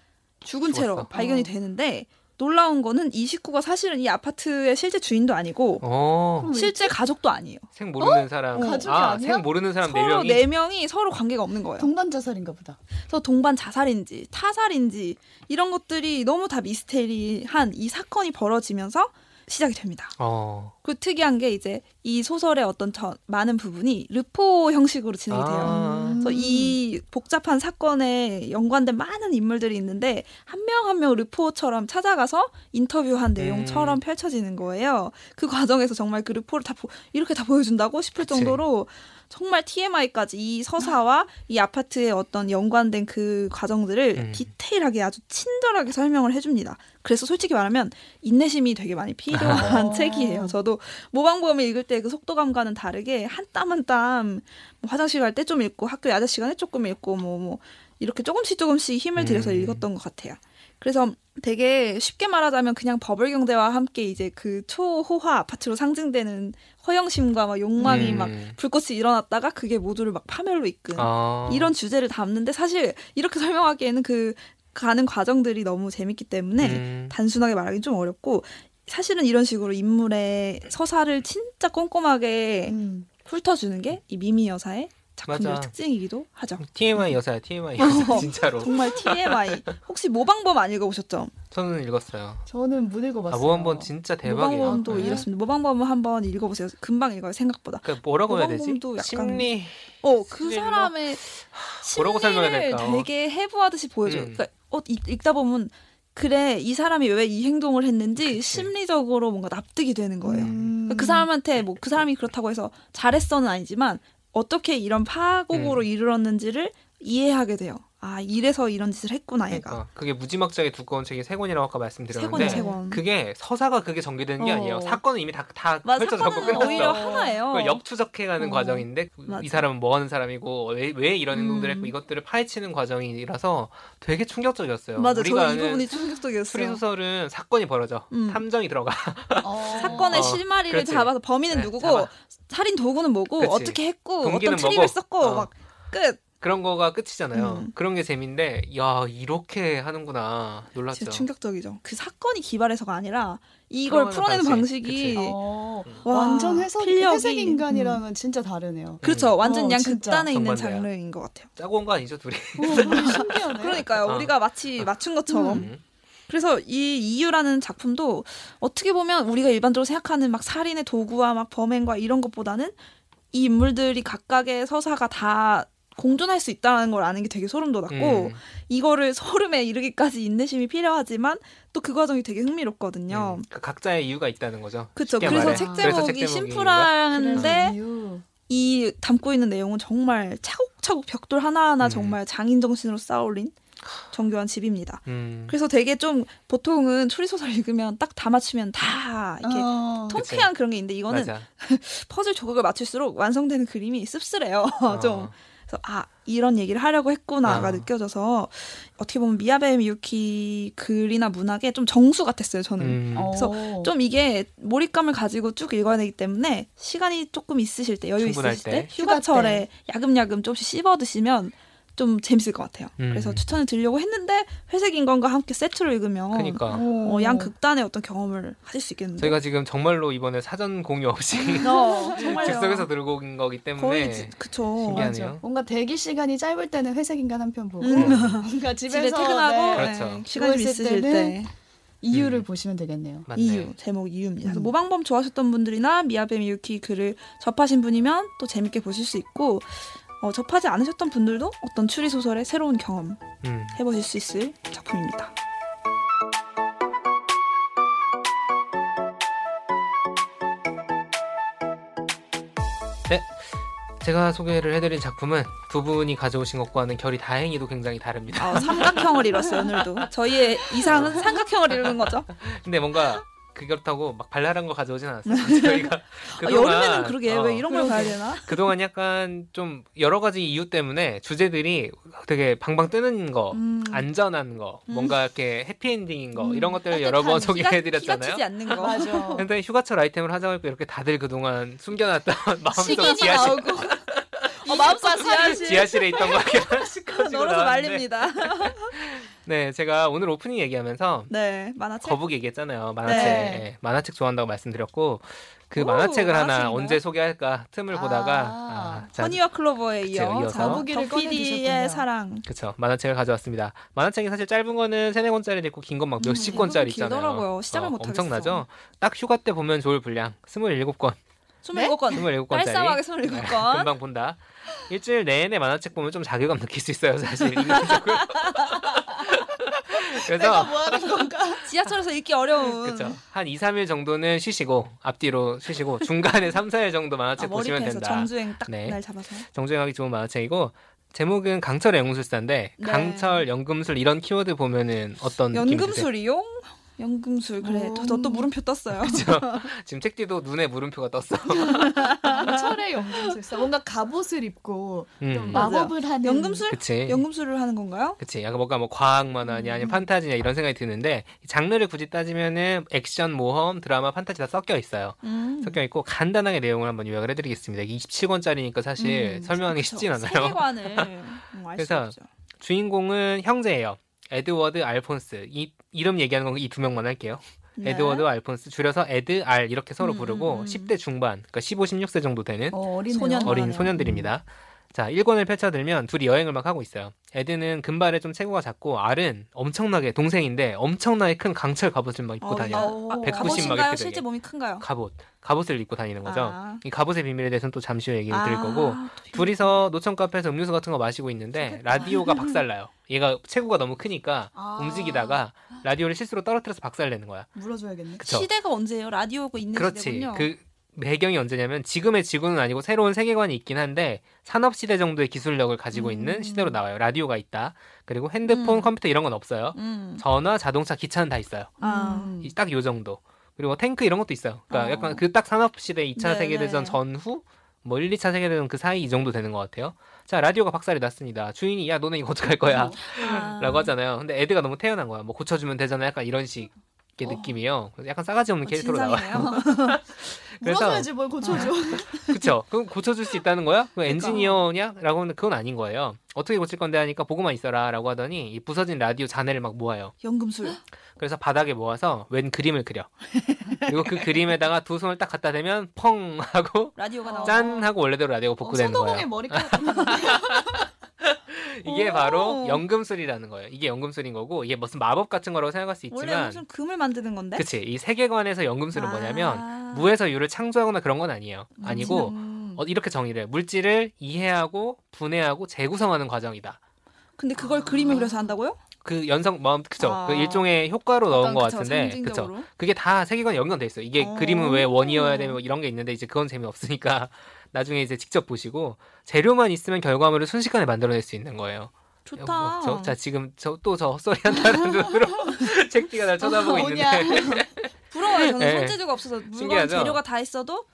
죽은 죽었어. 채로 발견이 어. 되는데 놀라운 거는 이 식구가 사실은 이 아파트의 실제 주인도 아니고 오. 실제 가족도 아니에요. 생 모르는 어? 사람. 가족이 아, 아니야? 생 모르는 사람 네 명이? 서로 네 명이 서로 관계가 없는 거예요. 동반 자살인가 보다. 그래서 동반 자살인지 타살인지 이런 것들이 너무 다 미스테리한 이 사건이 벌어지면서 시작이 됩니다. 어. 그리고 특이한 게 이제 이 소설의 어떤 저, 많은 부분이 르포 형식으로 진행이 돼요. 아. 그래서 이 복잡한 사건에 연관된 많은 인물들이 있는데 한 명 한 명 르포처럼 찾아가서 인터뷰한 내용처럼 음. 펼쳐지는 거예요. 그 과정에서 정말 그 르포를 다 보, 이렇게 다 보여준다고 싶을 그치. 정도로 정말 티엠아이까지 이 서사와 이 아파트의 어떤 연관된 그 과정들을 음. 디테일하게 아주 친절하게 설명을 해줍니다. 그래서 솔직히 말하면 인내심이 되게 많이 필요한 책이에요. 저도 모방범을 읽을 때 그 속도감과는 다르게 한 땀 한 땀 뭐 화장실 갈 때 좀 읽고 학교 야자 시간에 조금 읽고 뭐, 뭐 이렇게 조금씩 조금씩 힘을 들여서 음. 읽었던 것 같아요. 그래서 되게 쉽게 말하자면 그냥 버블 경제와 함께 이제 그 초호화 아파트로 상징되는 허영심과 막 욕망이 음. 막 불꽃이 일어났다가 그게 모두를 막 파멸로 이끈 아. 이런 주제를 담는데 사실 이렇게 설명하기에는 그 가는 과정들이 너무 재밌기 때문에 음. 단순하게 말하기는 좀 어렵고 사실은 이런 식으로 인물의 서사를 진짜 꼼꼼하게 음. 훑어주는 게 이 미미 여사의 작품의 맞아. 특징이기도 하죠. 티엠아이 여사야, 티엠아이 여사 진짜로. 정말 티엠아이. 혹시 모방범 안 읽어보셨죠? 저는 읽었어요. 저는 못 읽어봤어요. 아, 모방범 진짜 대박이에요. 모방범도 아, 그래? 이렇습니다. 모방범은 한번 읽어보세요. 금방 읽어요. 생각보다. 그러니까 뭐라고 해야 되지? 약간... 심리. 어, 그 사람의 뭐라고 설명해야 될까? 되게 해부하듯이 보여줘요. 음. 그러니까 어, 읽다 보면 그래 이 사람이 왜 이 행동을 했는지 그치. 심리적으로 뭔가 납득이 되는 거예요. 음. 그러니까 그 사람한테 뭐 그 사람이 그렇다고 해서 잘했어는 아니지만 어떻게 이런 파국으로 음. 이르렀는지를 이해하게 돼요. 아 이래서 이런 짓을 했구나 얘가. 그러니까, 그게 무지막지하게 두꺼운 책이 세 권이라고 아까 말씀드렸는데 세 권. 그게 서사가 그게 전개되는 게 어. 아니에요. 사건은 이미 다, 다 펼쳐졌고 끝났어. 오히려 하나예요. 역추적해가는 어. 과정인데 맞아. 이 사람은 뭐 하는 사람이고 왜, 왜 이런 행동들을 음. 했고 이것들을 파헤치는 과정이라서 되게 충격적이었어요. 맞아. 우리가 이 부분이 충격적이었어요. 추리소설은 사건이 벌어져. 음. 탐정이 들어가. 어. 사건의 실마리를 어. 잡아서 범인은 네, 누구고 잡아. 살인 도구는 뭐고 그치. 어떻게 했고 어떤 트릭을 썼고 어. 막 끝. 그런 거가 끝이잖아요. 음. 그런 게 재미인데 야 이렇게 하는구나 놀랐죠. 진짜 충격적이죠. 그 사건이 기발해서가 아니라 이걸 풀어내는 방식. 방식이 어, 완전 회색, 회색인간이랑은 음. 진짜 다르네요. 그렇죠. 완전 어, 양 극단에 있는 장르인 것 같아요. 짜고 온 거 아니죠 둘이? 어, 신기하네. 그러니까요. 어. 우리가 마치 맞춘 것처럼 음. 그래서 이 이유라는 작품도 어떻게 보면 우리가 일반적으로 생각하는 막 살인의 도구와 막 범행과 이런 것보다는 이 인물들이 각각의 서사가 다 공존할 수 있다는 걸 아는 게 되게 소름 돋았고 음. 이거를 소름에 이르기까지 인내심이 필요하지만 또 그 과정이 되게 흥미롭거든요. 음. 그 각자의 이유가 있다는 거죠. 그렇죠. 그래서 책 제목이 심플한데 이 담고 있는 내용은 정말 차곡차곡 벽돌 하나하나 음. 정말 장인 정신으로 쌓아올린 정교한 집입니다. 음. 그래서 되게 좀 보통은 추리소설 읽으면 딱 다 맞추면 다 이렇게 어, 통쾌한 그치. 그런 게 있는데 이거는 퍼즐 조각을 맞출수록 완성되는 그림이 씁쓸해요. 어. 좀 그래서 아 이런 얘기를 하려고 했구나가 어. 느껴져서 어떻게 보면 미야베 미유키 글이나 문학에 좀 정수 같았어요. 저는. 음. 그래서 오. 좀 이게 몰입감을 가지고 쭉 읽어야 되기 때문에 시간이 조금 있으실 때 여유 있으실 때, 때 휴가철에 휴가 때. 야금야금 조금씩 씹어 드시면 좀 재밌을 것 같아요. 음. 그래서 추천을 드리려고 했는데 회색인간과 함께 세트로 읽으면 그러니까. 어, 양 극단의 어떤 경험을 하실 수 있겠는데 저희가 지금 정말로 이번에 사전 공유 없이 어, 즉석에서 들고 온 거기 때문에 거의, 그쵸. 신기하네요. 뭔가 대기 시간이 짧을 때는 회색인간 한 편 보고 음. 뭔가 집에서 집에 퇴근하고 네. 그렇죠. 시간이 있으실 때 이유를 음. 보시면 되겠네요. 맞네요. 이유, 제목 이유입니다. 음. 모방범 좋아하셨던 분들이나 미야베 미유키 글을 접하신 분이면 또 재밌게 보실 수 있고 어, 접하지 않으셨던 분들도 어떤 추리소설의 새로운 경험 음. 해보실 수 있을 작품입니다. 네, 제가 소개를 해드린 작품은 두 분이 가져오신 것과는 결이 다행히도 굉장히 다릅니다. 어, 삼각형을 이뤘어요. 오늘도 저희의 이상은 삼각형을 이루는 거죠. 근데 뭔가 그렇다고 막 발랄한 거 가져오진 않았어요. 저희가 그동안, 아, 여름에는 그러게 어, 왜 이런 걸 봐야 되나? 그동안 약간 좀 여러 가지 이유 때문에 주제들이 되게 방방 뜨는 거, 음. 안전한 거, 음. 뭔가 이렇게 해피엔딩인 거 음. 이런 것들을 여러 번 소개해드렸잖아요. 기가 치지 않는 거. 맞아. 근데 휴가철 아이템을 하자고 해서 이렇게 다들 그동안 숨겨놨던 마음속 지하실. 어, 마음속 지하실. 지하실에 있던 거 하나씩 가지고 널어서 말립니다. 네, 제가 오늘 오프닝 얘기하면서 네, 만화책? 거북이 얘기했잖아요. 만화책. 네. 만화책 좋아한다고 말씀드렸고 그 오, 만화책을 만화책인가요? 하나 언제 소개할까 틈을 아~ 보다가 아, 자, 허니와 클로버에 그쵸, 이어 거북이를 꺼내주셨군요. 사랑. 그렇죠. 만화책을 가져왔습니다. 만화책이 사실 짧은 거는 세네 권짜리도 있고 긴 건 막 몇십 음, 권짜리 있잖아요. 길더라고요. 시작을 어, 못하겠어. 엄청나죠. 딱 휴가 때 보면 좋을 분량. 스물일곱 권. 스물일곱 권. 네? 스물일곱 권짜리. 깔쌈하게 스물일곱 권. 금방 본다. 일주일 내내 만화책 보면 좀 자괴감 느낄 수 있어요. 사실 인간적으로. 그래서 내가 뭐 하는 건가? 지하철에서 읽기 어려운. 그렇죠. 한 이, 삼 일 정도는 쉬시고 앞뒤로 쉬시고 중간에 삼, 사 일 정도 만화책 아, 보시면 된다. 정주행 딱 날 네. 잡아서. 정주행하기 좋은 만화책이고 제목은 강철의 연금술사인데 네. 강철, 연금술 이런 키워드 보면은 어떤 연금술이요? 연금술 그래. 저 또 물음표 떴어요. 그렇죠. 지금 책뒤도 눈에 물음표가 떴어. 철의 연금술사. 뭔가 갑옷을 입고 음. 좀 마법을 맞아요. 하는. 연금술? 그치. 연금술을 하는 건가요? 그치. 약간 뭔가 뭐 과학 만화냐 아니면 음. 판타지냐 이런 생각이 드는데 장르를 굳이 따지면은 액션, 모험, 드라마, 판타지 다 섞여 있어요. 음. 섞여 있고 간단하게 내용을 한번 요약을 해드리겠습니다. 이게 이십칠 권짜리니까 사실 음. 설명하기 그쵸. 쉽진 않아요. 세계관을 음, 알 수 그래서 없죠. 주인공은 형제예요. 에드워드, 알폰스 이 이름 얘기하는 건 이 두 명만 할게요. 네. 에드워드, 알폰스 줄여서 에드, 알 이렇게 서로 음, 부르고 음. 십 대 중반, 그러니까 십오, 십육 세 정도 되는 어, 소년, 어린 소년들입니다. 음. 자, 일 권을 펼쳐들면 둘이 여행을 막 하고 있어요. 에드는 금발에 좀 체구가 작고 알은 엄청나게 동생인데 엄청나게 큰 강철 갑옷을 막 입고 어, 다녀요. 아, 백구십 막 이렇게 실제 몸이 큰가요? 갑옷. 갑옷을 입고 다니는 거죠. 아. 이 갑옷의 비밀에 대해서는 또 잠시 후에 얘기를 아. 드릴 거고 아, 둘이서 노천 카페에서 음료수 같은 거 마시고 있는데 좋겠다. 라디오가 박살나요. 얘가 체구가 너무 크니까 아. 움직이다가 라디오를 실수로 떨어뜨려서 박살내는 거야. 물어줘야겠네. 그쵸? 시대가 언제예요? 라디오가 있는 그렇지. 시대군요. 그렇지. 그 배경이 언제냐면 지금의 지구는 아니고 새로운 세계관이 있긴 한데 산업시대 정도의 기술력을 가지고 음. 있는 시대로 나와요. 라디오가 있다. 그리고 핸드폰, 음. 컴퓨터 이런 건 없어요. 음. 전화, 자동차, 기차는 다 있어요. 아. 딱 요 정도. 그리고 탱크 이런 것도 있어요. 그러니까 어. 약간 그 딱 산업시대 이 차 네네. 세계대전 전후 뭐 일, 이 차 세계대전 그 사이 이 정도 되는 것 같아요. 자, 라디오가 박살이 났습니다. 주인이 야 너네 이거 어떡할 거야 아. 라고 하잖아요. 근데 애드가 너무 태연한 거야. 뭐 고쳐주면 되잖아 약간 이런 식. 게 어. 느낌이에요. 그래서 약간 싸가지 없는 어, 캐릭터로 진상이네요. 나와요. 물어줘야지 뭘 고쳐줘. 그렇죠. 그럼 고쳐줄 수 있다는 거야? 그럼 엔지니어냐?라고 하는데 그건 아닌 거예요. 어떻게 고칠 건데 하니까 보고만 있어라라고 하더니 이 부서진 라디오 잔해를 막 모아요. 연금술. 그래서 바닥에 모아서 웬 그림을 그려. 그리고 그 그림에다가 두 손을 딱 갖다 대면 펑 하고 라디오가 나와. 짠 하고 원래대로 라디오가 복구되는 어, 거예요. 손오공의 머리카락. 이게 바로 연금술이라는 거예요. 이게 연금술인 거고 이게 무슨 마법 같은 거라고 생각할 수 있지만 원래 무슨 금을 만드는 건데? 그치. 이 세계관에서 연금술은 아~ 뭐냐면 무에서 유를 창조하거나 그런 건 아니에요. 아니고 어, 이렇게 정의를 해요. 물질을 이해하고 분해하고 재구성하는 과정이다. 근데 그걸 아~ 그림을 그려서 한다고요? 그 연성 마음 그죠? 아~ 그 일종의 효과로 넣은 것 같은데 그죠? 그게 다 세계관 연관돼 있어요. 이게 그림은 왜 원이어야 되면 이런 게 있는데 이제 그건 재미없으니까 나중에 이제 직접 보시고 재료만 있으면 결과물을 순식간에 만들어낼 수 있는 거예요. 좋다. 뭐 저, 자 지금 저 또 저 헛소리 한다는 눈으로 잭디가 날 쳐다보고 어, 있는데 부러워요. 저는 네. 손재주가 없어서 물건 신기하죠? 재료가 다 있어도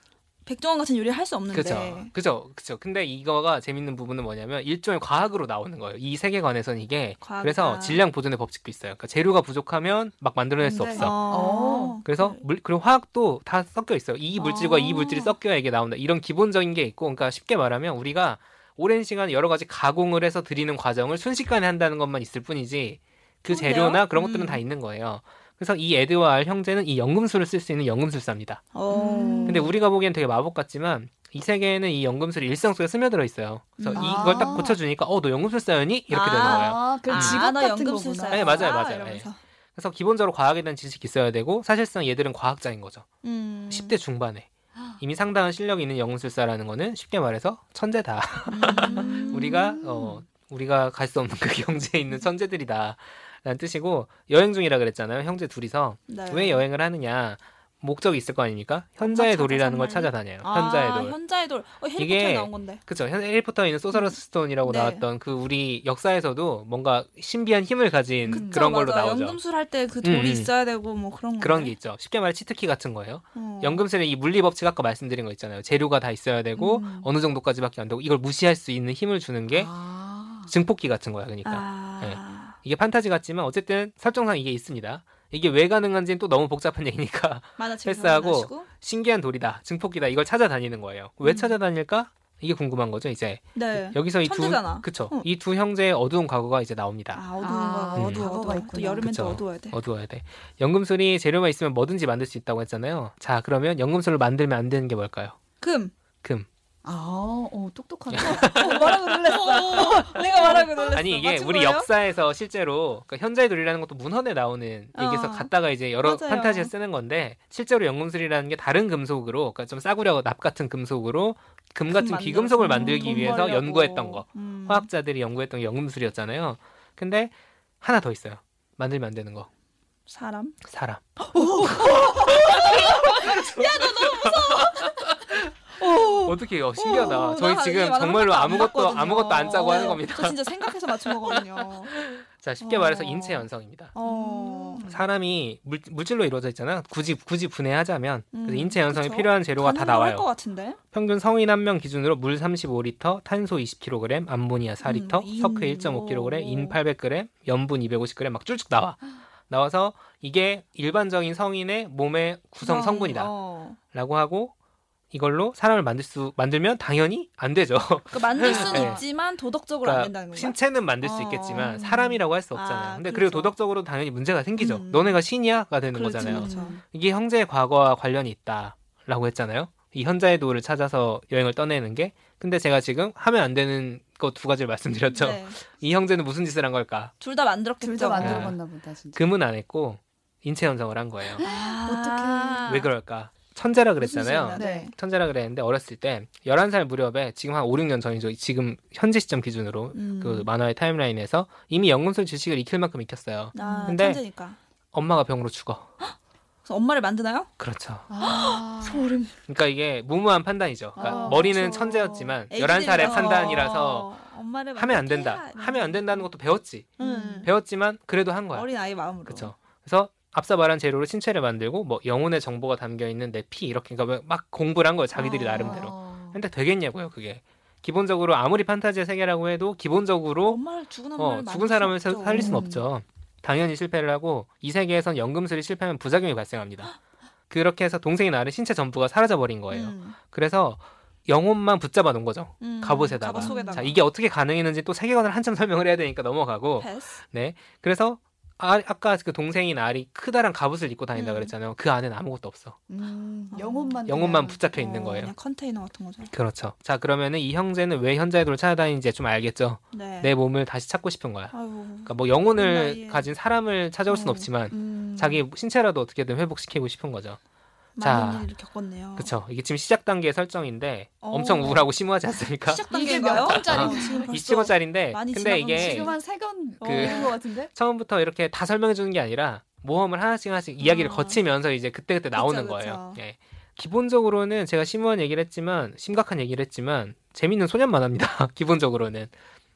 백종원 같은 요리를 할 수 없는데. 그렇죠. 그렇죠. 그렇죠. 근데 이거가 재밌는 부분은 뭐냐면 일종의 과학으로 나오는 거예요. 이 세계관에서는 이게. 과학이다. 그래서 질량 보존의 법칙도 있어요. 그러니까 재료가 부족하면 막 만들어낼 수 없어. 아~ 그래서 물, 그리고 화학도 다 섞여 있어요. 이 물질과 아~ 이 물질이 섞여야 이게 나온다. 이런 기본적인 게 있고 그러니까 쉽게 말하면 우리가 오랜 시간 여러 가지 가공을 해서 들이는 과정을 순식간에 한다는 것만 있을 뿐이지 그 그런데요? 재료나 그런 것들은 음. 다 있는 거예요. 그래서 이 에드와 알 형제는 이 연금술을 쓸 수 있는 연금술사입니다. 오. 근데 우리가 보기엔 되게 마법 같지만 이 세계에는 이 연금술이 일상 속에 스며들어 있어요. 그래서 아. 이걸 딱 고쳐주니까 어, 너 연금술사였니? 이렇게 아. 되는 거예요. 그럼 직업 아, 같은 연금술사. 네, 맞아요, 맞아요. 네. 그래서 기본적으로 과학에 대한 지식이 있어야 되고 사실상 얘들은 과학자인 거죠. 음. 십 대 중반에. 이미 상당한 실력이 있는 연금술사라는 거는 쉽게 말해서 천재다. 음. 우리가 어, 우리가 갈 수 없는 그 경지에 있는 천재들이다. 라는 뜻이고 여행 중이라 그랬잖아요. 형제 둘이서. 네. 왜 여행을 하느냐. 목적이 있을 거 아닙니까? 현자의 돌이라는 걸 찾아다녀요. 아, 현자의 돌. 현자의 돌. 어, 해리포터에 나온 건데. 그렇죠. 해리포터에 있는 소서러스 스톤이라고 네. 나왔던 그 우리 역사에서도 뭔가 신비한 힘을 가진 그쵸, 그런 맞아. 걸로 나오죠. 연금술 할 때 그 돌이 음, 있어야 되고 뭐 그런 거. 그런 게 있죠. 쉽게 말해 치트키 같은 거예요. 어. 연금술의 이 물리 법칙 아까 말씀드린 거 있잖아요. 재료가 다 있어야 되고 음. 어느 정도까지밖에 안 되고 이걸 무시할 수 있는 힘을 주는 게 아. 증폭기 같은 거야. 그러니까. 아. 네. 이게 판타지 같지만 어쨌든 설정상 이게 있습니다. 이게 왜 가능한지는 또 너무 복잡한 얘기니까 맞아, 패스하고 신기한 돌이다. 증폭기다. 이걸 찾아다니는 거예요. 왜 음. 찾아다닐까? 이게 궁금한 거죠. 이제 네. 여기서 이 두 그쵸 응. 이 두 형제의 어두운 과거가 이제 나옵니다. 아, 어두운 아, 음. 어두워, 과거가 있고 여름엔 또 어두워야 돼. 어두워야 돼. 연금술이 재료만 있으면 뭐든지 만들 수 있다고 했잖아요. 자 그러면 연금술을 만들면 안 되는 게 뭘까요? 금. 금. 아, 어, 똑똑하네. 어, 말하고 놀랐어. 어, 내가 말하고 놀랐어. 아니 이게 우리 거예요? 역사에서 실제로 그러니까 현자의 돌이라는 것도 문헌에 나오는 어. 얘기에서 갔다가 이제 여러 맞아요. 판타지에 쓰는 건데 실제로 연금술이라는 게 다른 금속으로 그러니까 좀 싸구려 납 같은 금속으로 금 같은 금 비금속을 만들기 음, 위해서 벌려고. 연구했던 거 음. 화학자들이 연구했던 게 연금술이었잖아요. 근데 하나 더 있어요. 만들면 안 되는 거. 사람? 사람. 야, 너 너무 무서워. 어떡해요. 신기하다. 오, 저희 지금 정말로 아무것도 안 아무것도 안 짜고 오, 하는 겁니다. 저 진짜 생각해서 맞춘 거거든요. 자, 쉽게 오. 말해서 인체 연성입니다. 오. 사람이 물, 물질로 이루어져 있잖아. 굳이 굳이 분해하자면 음, 그래서 인체 연성에 그쵸? 필요한 재료가 다 나와요. 것 같은데? 평균 성인 한 명 기준으로 물 삼십오 리터, 탄소 이십 킬로그램, 암모니아 사 리터, 음, 석회 일 점 오 킬로그램, 인 팔백 그램, 염분 이백오십 그램 막 쭉쭉 나와. 나와서 이게 일반적인 성인의 몸의 구성 어, 성분이다. 어. 라고 하고 이걸로 사람을 만들 수 만들면 당연히 안 되죠. 그러니까 만들 수는 네. 있지만 도덕적으로 그러니까 안 된다는 거예요. 신체는 만들 수 있겠지만 사람이라고 할 수 없잖아요. 아, 근데 그렇죠. 그리고 도덕적으로 당연히 문제가 생기죠. 음. 너네가 신이야가 되는 그렇지, 거잖아요. 그렇죠. 이게 형제의 과거와 관련이 있다라고 했잖아요. 이 현자의 도를 찾아서 여행을 떠내는 게. 근데 제가 지금 하면 안 되는 거 두 가지를 말씀드렸죠. 네. 이 형제는 무슨 짓을 한 걸까? 둘 다 만들었겠죠. 둘 다 만들었나 보다. 진짜. 금은 안 했고 인체 연성을 한 거예요. 아, 어떡해. 왜 그럴까? 천재라 그랬잖아요. 네. 천재라 그랬는데 어렸을 때 열한 살 무렵에 지금 한 오, 육 년 전이죠. 지금 현재 시점 기준으로 음. 그 만화의 타임라인에서 이미 연금술 지식을 익힐 만큼 익혔어요. 아, 근데 천재니까. 엄마가 병으로 죽어. 헉? 그래서 엄마를 만드나요? 그렇죠. 아, 소름. 그러니까 이게 무모한 판단이죠. 그러니까 아, 머리는 그렇죠. 천재였지만 열한 살의 판단이라서 엄마를 하면 안 된다. 해야. 하면 안 된다는 것도 배웠지. 음. 배웠지만 그래도 한 거야. 어린 아이 마음으로. 그렇죠. 그래서 앞서 말한 재료로 신체를 만들고 뭐 영혼의 정보가 담겨있는 내 피 이렇게 그러니까 막 공부를 한 거예요. 자기들이 아... 나름대로. 근데 되겠냐고요 그게. 기본적으로 아무리 판타지의 세계라고 해도 기본적으로 엄마를 죽은, 엄마를 어, 죽은 사람을 수 살릴 수는 없죠. 당연히 실패를 하고 이 세계에선 연금술이 실패하면 부작용이 발생합니다. 그렇게 해서 동생이 낳은 신체 전부가 사라져버린 거예요. 음. 그래서 영혼만 붙잡아 놓은 거죠. 음. 갑옷에다가. 갑옷 자, 이게 어떻게 가능했는지 또 세계관을 한참 설명을 해야 되니까 넘어가고. 패스. 네. 그래서 아, 아까 그 동생이 날이 크다란 갑옷을 입고 다닌다 음. 그랬잖아요. 그 안에는 아무것도 없어. 음, 영혼만 영혼만 붙잡혀 어, 있는 거예요. 그냥 컨테이너 같은 거죠. 그렇죠. 자, 그러면은 이 형제는 왜 현자의 돌을 찾아다니는지 좀 알겠죠. 네. 내 몸을 다시 찾고 싶은 거야. 아이고, 그러니까 뭐 영혼을 그 가진 사람을 찾아올 순 없지만 음. 자기 신체라도 어떻게든 회복시키고 싶은 거죠. 많은 자, 일을 겪었네요. 그렇죠. 이게 지금 시작 단계의 설정인데 오. 엄청 우울하고 심오하지 않습니까? 시작 단계 몇 권짜리 지금 이십 권짜리인데 근데 이게 지금 한 세 권 되는 것 같은데 처음부터 이렇게 다 설명해 주는 게 아니라 모험을 하나씩 하나씩 이야기를 아. 거치면서 이제 그때 그때 나오는 그쵸, 거예요. 그쵸. 예. 기본적으로는 제가 심오한 얘기를 했지만 심각한 얘기를 했지만 재밌는 소년 만화입니다. 기본적으로는.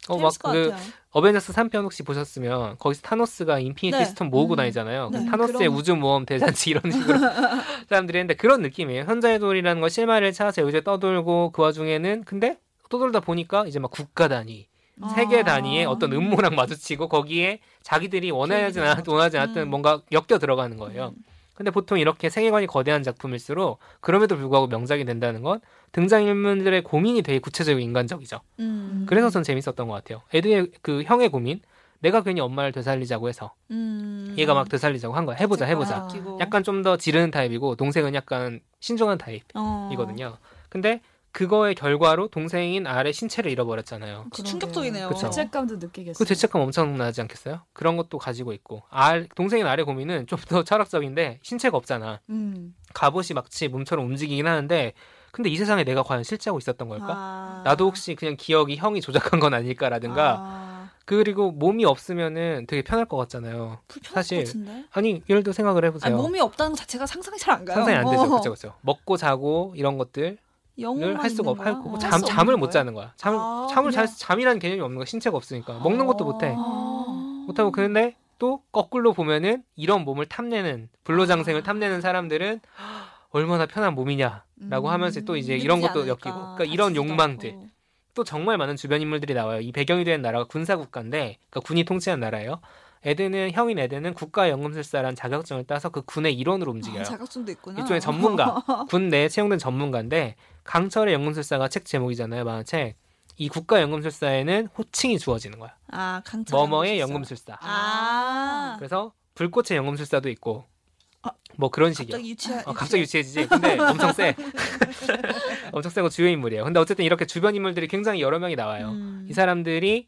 어, 막 그 어벤져스 삼 편 혹시 보셨으면 거기서 타노스가 인피니티 네. 스톤 모으고 음. 다니잖아요. 네. 타노스의 그런... 우주모험 대잔치 이런 식으로 사람들이 했는데 그런 느낌이에요. 현자의 돌이라는 건 실마리를 찾아서 여기저기 떠돌고 그 와중에는 근데 떠돌다 보니까 이제 막 국가 단위, 아. 세계 단위의 어떤 음모랑 마주치고 거기에 자기들이 원하지 않, 원하지 않았던 음. 뭔가 엮여 들어가는 거예요. 음. 근데 보통 이렇게 세계관이 거대한 작품일수록 그럼에도 불구하고 명작이 된다는 건 등장인물들의 고민이 되게 구체적이고 인간적이죠. 음. 그래서 전 재밌었던 것 같아요. 애드의 그 형의 고민. 내가 괜히 엄마를 되살리자고 해서 음. 얘가 막 되살리자고 한 거야. 해보자 해보자. 약간 좀 더 지르는 타입이고 동생은 약간 신중한 타입이거든요. 어. 근데 그거의 결과로 동생인 아래 신체를 잃어버렸잖아요. 충격적이네요. 그쵸? 죄책감도 느끼겠어요. 그 죄책감 엄청나지 않겠어요? 그런 것도 가지고 있고 알, 동생인 아래 고민은 좀 더 철학적인데 신체가 없잖아. 음. 갑옷이 마치 몸처럼 움직이긴 하는데 근데 이 세상에 내가 과연 실제하고 있었던 걸까? 아. 나도 혹시 그냥 기억이 형이 조작한 건 아닐까라든가 아. 그리고 몸이 없으면은 되게 편할 것 같잖아요. 불편할 사실. 것 같은데? 아니 예를 들어 생각을 해보세요. 아니, 몸이 없다는 것 자체가 상상이 잘 안 가요. 상상이 안 되죠. 어. 그렇죠, 그렇죠. 먹고 자고 이런 것들 할 수가 없고 어, 잠 잠을 못 자는 거야. 잠 아, 잠을 잘 잠이라는 개념이 없는 거야. 신체가 없으니까 먹는 것도 못해. 아. 못하고 그런데 또 거꾸로 보면은 이런 몸을 탐내는 불로장생을 탐내는 사람들은 얼마나 편한 몸이냐라고 음, 하면서 또 이제 이런 것도 않을까. 엮이고 그러니까 이런 욕망들 않고. 또 정말 많은 주변 인물들이 나와요. 이 배경이 된 나라가 군사 국가인데 그러니까 군이 통치한 나라예요. 에드는 형인 에드는 국가연금술사라는 자격증을 따서 그 군의 일원으로 움직여요. 아, 자격증도 있구나. 일종의 전문가, 군 내에 채용된 전문가인데 강철의 연금술사가 책 제목이잖아요. 만화책. 이 국가연금술사에는 호칭이 주어지는 거야. 아, 강철 머머의 연금술사. 연금술사. 아. 그래서 불꽃의 연금술사도 있고 아, 뭐 그런 식이야. 갑자기, 유치하, 어, 갑자기 유치해지지. 근데 엄청 세. 엄청 세고 주요 인물이에요. 근데 어쨌든 이렇게 주변 인물들이 굉장히 여러 명이 나와요. 음. 이 사람들이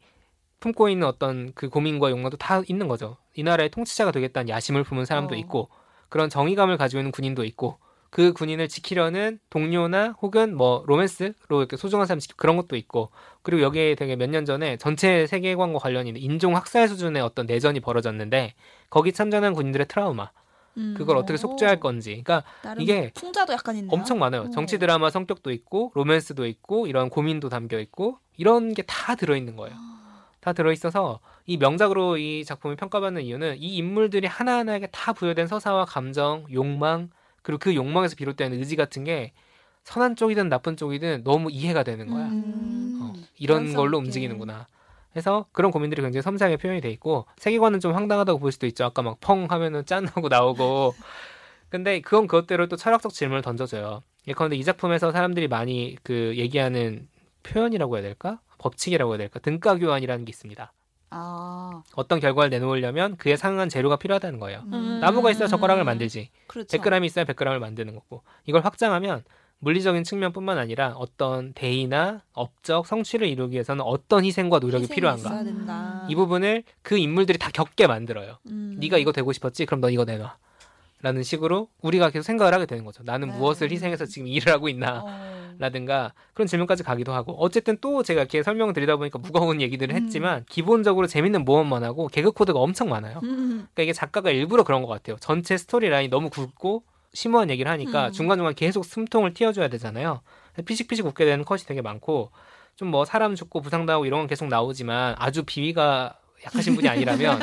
품고 있는 어떤 그 고민과 욕망도 다 있는 거죠. 이 나라의 통치자가 되겠다는 야심을 품은 사람도 어. 있고 그런 정의감을 가지고 있는 군인도 있고 그 군인을 지키려는 동료나 혹은 뭐 로맨스로 이렇게 소중한 사람 지키고 그런 것도 있고 그리고 여기에 되게 몇 년 전에 전체 세계관과 관련이 인종 학살 수준의 어떤 내전이 벌어졌는데 거기 참전한 군인들의 트라우마 음. 그걸 어떻게 속죄할 건지 그러니까 이게 풍자도 약간 있네요. 엄청 많아요. 오. 정치 드라마 성격도 있고 로맨스도 있고 이런 고민도 담겨 있고 이런 게 다 들어있는 거예요. 다 들어있어서 이 명작으로 이 작품이 평가받는 이유는 이 인물들이 하나하나에게 다 부여된 서사와 감정, 욕망 그리고 그 욕망에서 비롯된 의지 같은 게 선한 쪽이든 나쁜 쪽이든 너무 이해가 되는 거야. 음, 어, 이런 걸로 있게. 움직이는구나. 그래서 그런 고민들이 굉장히 섬세하게 표현이 돼 있고 세계관은 좀 황당하다고 볼 수도 있죠. 아까 막 펑 하면은 짠 하고 나오고 근데 그건 그것대로 또 철학적 질문을 던져줘요. 예컨대 이 작품에서 사람들이 많이 그 얘기하는 표현이라고 해야 될까? 법칙이라고 해야 될까? 등가교환이라는 게 있습니다. 아. 어떤 결과를 내놓으려면 그에 상응한 재료가 필요하다는 거예요. 음. 나무가 있어야 젓가락을 만들지. 그렇죠. 백 그램이 있어야 백 그램을 만드는 거고. 이걸 확장하면 물리적인 측면뿐만 아니라 어떤 대의나 업적, 성취를 이루기 위해서는 어떤 희생과 노력이 필요한가. 이 부분을 그 인물들이 다 겪게 만들어요. 음. 네가 이거 되고 싶었지? 그럼 너 이거 내놔. 라는 식으로 우리가 계속 생각을 하게 되는 거죠. 나는 네. 무엇을 희생해서 지금 일을 하고 있나. 어. 라든가 그런 질문까지 가기도 하고 어쨌든 또 제가 이렇게 설명을 드리다 보니까 무거운 얘기들을 음. 했지만 기본적으로 재밌는 모험만 하고 개그 코드가 엄청 많아요. 음. 그러니까 이게 작가가 일부러 그런 것 같아요. 전체 스토리 라인이 너무 굵고 심오한 얘기를 하니까 음. 중간중간 계속 숨통을 틔워줘야 되잖아요. 피식피식 웃게 되는 컷이 되게 많고 좀 뭐 사람 죽고 부상당하고 이런 건 계속 나오지만 아주 비위가 약하신 분이 아니라면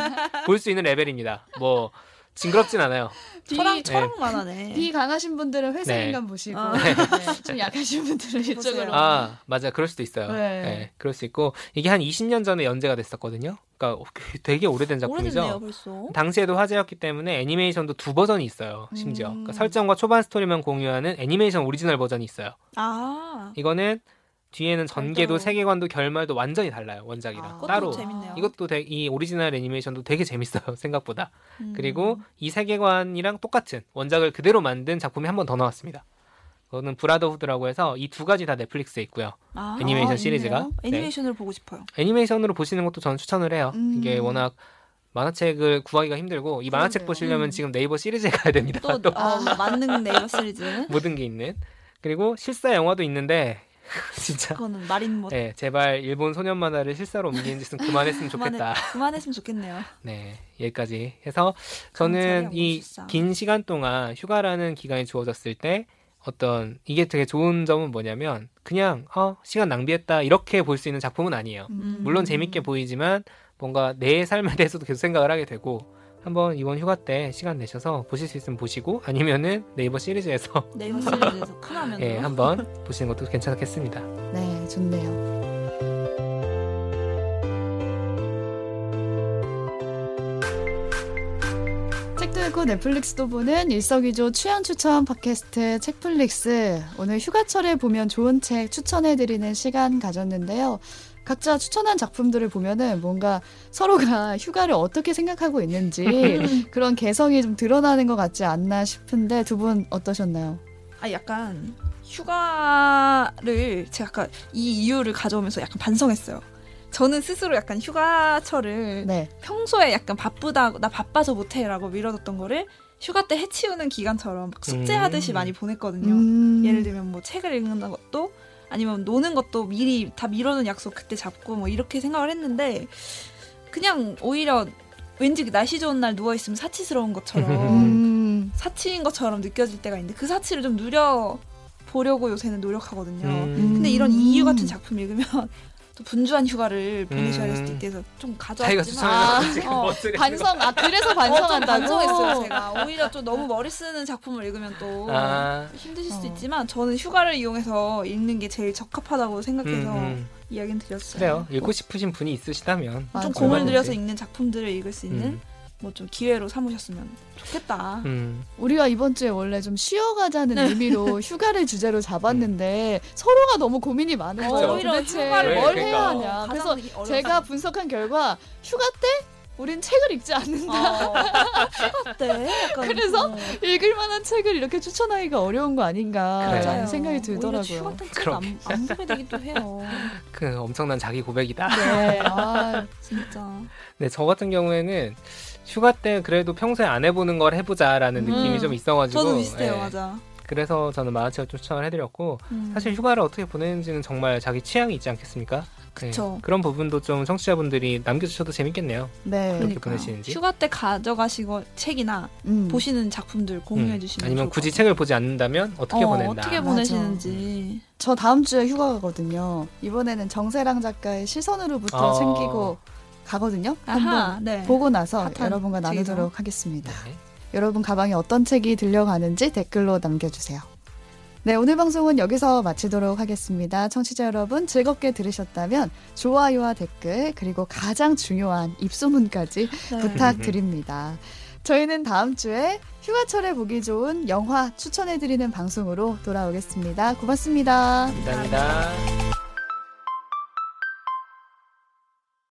볼 수 있는 레벨입니다. 뭐 징그럽진 않아요. 철학, 철학만 하네. 비 강하신 분들은 회색인간 네. 보시고 아, 네. 좀 약하신 분들은 이쪽으로. 아 맞아, 그럴 수도 있어요. 네. 네, 그럴 수 있고 이게 한 이십 년 전에 연재가 됐었거든요. 그러니까 되게 오래된 작품이죠. 오래됐네요, 벌써. 당시에도 화제였기 때문에 애니메이션도 두 버전이 있어요. 심지어 음. 그러니까 설정과 초반 스토리만 공유하는 애니메이션 오리지널 버전이 있어요. 아 이거는 뒤에는 전개도 세계관도 결말도 완전히 달라요, 원작이랑. 아, 따로. 재밌네요. 이것도 되, 이 오리지널 애니메이션도 되게 재밌어요, 생각보다. 음. 그리고 이 세계관이랑 똑같은 원작을 그대로 만든 작품이 한 번 더 나왔습니다. 그거는 브라더후드라고 해서 이 두 가지 다 넷플릭스에 있고요. 아, 애니메이션 아, 시리즈가. 애니메이션으로 네. 보고 싶어요. 애니메이션으로 보시는 것도 저는 추천을 해요. 음. 이게 워낙 만화책을 구하기가 힘들고 이 만화책 그런데요. 보시려면 음. 지금 네이버 시리즈에 가야 됩니다. 또, 또. 아, 맞는 네이버 시리즈. 모든 게 있는. 그리고 실사 영화도 있는데 진짜. 그거는 말인 못. 네, 제발 일본 소년 만화를 실사로 옮기는 짓은 그만했으면 좋겠다. 그만해, 그만했으면 좋겠네요. 네, 여기까지 해서 저는 이 긴 시간 동안 휴가라는 기간이 주어졌을 때 어떤 이게 되게 좋은 점은 뭐냐면 그냥 어, 시간 낭비했다 이렇게 볼 수 있는 작품은 아니에요. 음. 물론 재밌게 보이지만 뭔가 내 삶에 대해서도 계속 생각을 하게 되고. 한번 이번 휴가 때 시간 내셔서 보실 수 있으면 보시고 아니면은 네이버 시리즈에서 네이버 시리즈에서 큰 화면으로 네, 한번 보시는 것도 괜찮겠습니다. 네, 좋네요. 책도 읽고 넷플릭스도 보는 일석이조 취향 추천 팟캐스트 책플릭스. 오늘 휴가철에 보면 좋은 책 추천해드리는 시간 가졌는데요. 각자 추천한 작품들을 보면은 뭔가 서로가 휴가를 어떻게 생각하고 있는지 그런 개성이 좀 드러나는 것 같지 않나 싶은데 두 분 어떠셨나요? 아 약간 휴가를 제가 아까 이 이유를 가져오면서 약간 반성했어요. 저는 스스로 약간 휴가철을 네. 평소에 약간 바쁘다고 나 바빠서 못해라고 밀어뒀던 거를 휴가 때 해치우는 기간처럼 막 숙제하듯이 음. 많이 보냈거든요. 음. 예를 들면 뭐 책을 읽는 것도 아니면 노는 것도 미리 다 미뤄놓은 약속 그때 잡고 뭐 이렇게 생각을 했는데 그냥 오히려 왠지 날씨 좋은 날 누워있으면 사치스러운 것처럼 음. 사치인 것처럼 느껴질 때가 있는데 그 사치를 좀 누려보려고 요새는 노력하거든요. 음. 근데 이런 이유 같은 작품 읽으면 또 분주한 휴가를 보내셔야 될 수도 있대서 좀 가져왔지만 아, 어, 반성, 아 그래서 반성한다고? 어, 반성했어요 제가. 오히려 좀 너무 머리 쓰는 작품을 읽으면 또 아, 힘드실 수도 어. 있지만 저는 휴가를 이용해서 읽는 게 제일 적합하다고 생각해서 음, 음. 이야기는 드렸어요. 그래요. 읽고 싶으신 분이 있으시다면 아, 좀 공을 들여서 읽는 작품들을 읽을 수 있는 음. 뭐 좀 기회로 삼으셨으면 좋겠다. 음. 우리가 이번 주에 원래 좀 쉬어가자는 네. 의미로 휴가를 주제로 잡았는데 음. 서로가 너무 고민이 많은 거예요. 오히려 도대체 휴가를 뭘 그러니까. 해야 하냐. 그래서 제가 분석한 결과 휴가 때 우린 책을 읽지 않는다. 어, 어때? 그래서 어. 읽을 만한 책을 이렇게 추천하기가 어려운 거 아닌가 라는 생각이 들더라고요. 그럼 안 보게 되기도 해요. 그 엄청난 자기 고백이다. 네, 아, 진짜. 네, 저 같은 경우에는 휴가 때 그래도 평소에 안 해보는 걸 해보자라는 음, 느낌이 좀 있어가지고. 저도 비슷해요, 네. 맞아. 그래서 저는 만화책을 좀 추천을 해드렸고 음. 사실 휴가를 어떻게 보내는지는 정말 자기 취향이 있지 않겠습니까? 네, 그런 부분도 좀 청취자분들이 남겨주셔도 재밌겠네요. 네, 그렇게 그러니까요. 보내시는지 휴가 때 가져가시고 책이나 음. 보시는 작품들 공유해 주시면 음. 아니면 굳이 같아요. 책을 보지 않는다면 어떻게 어, 보낸다 어떻게 보내시는지. 맞아. 저 다음 주에 휴가 가거든요. 이번에는 정세랑 작가의 시선으로부터 어. 챙기고 가거든요. 한번 아하, 네. 보고 나서 여러분과 나누도록 책에서. 하겠습니다. 네. 여러분 가방에 어떤 책이 들려가는지 댓글로 남겨주세요. 네, 오늘 방송은 여기서 마치도록 하겠습니다. 청취자 여러분 즐겁게 들으셨다면 좋아요와 댓글 그리고 가장 중요한 입소문까지 네. 부탁드립니다. 저희는 다음 주에 휴가철에 보기 좋은 영화 추천해드리는 방송으로 돌아오겠습니다. 고맙습니다. 감사합니다. 감사합니다.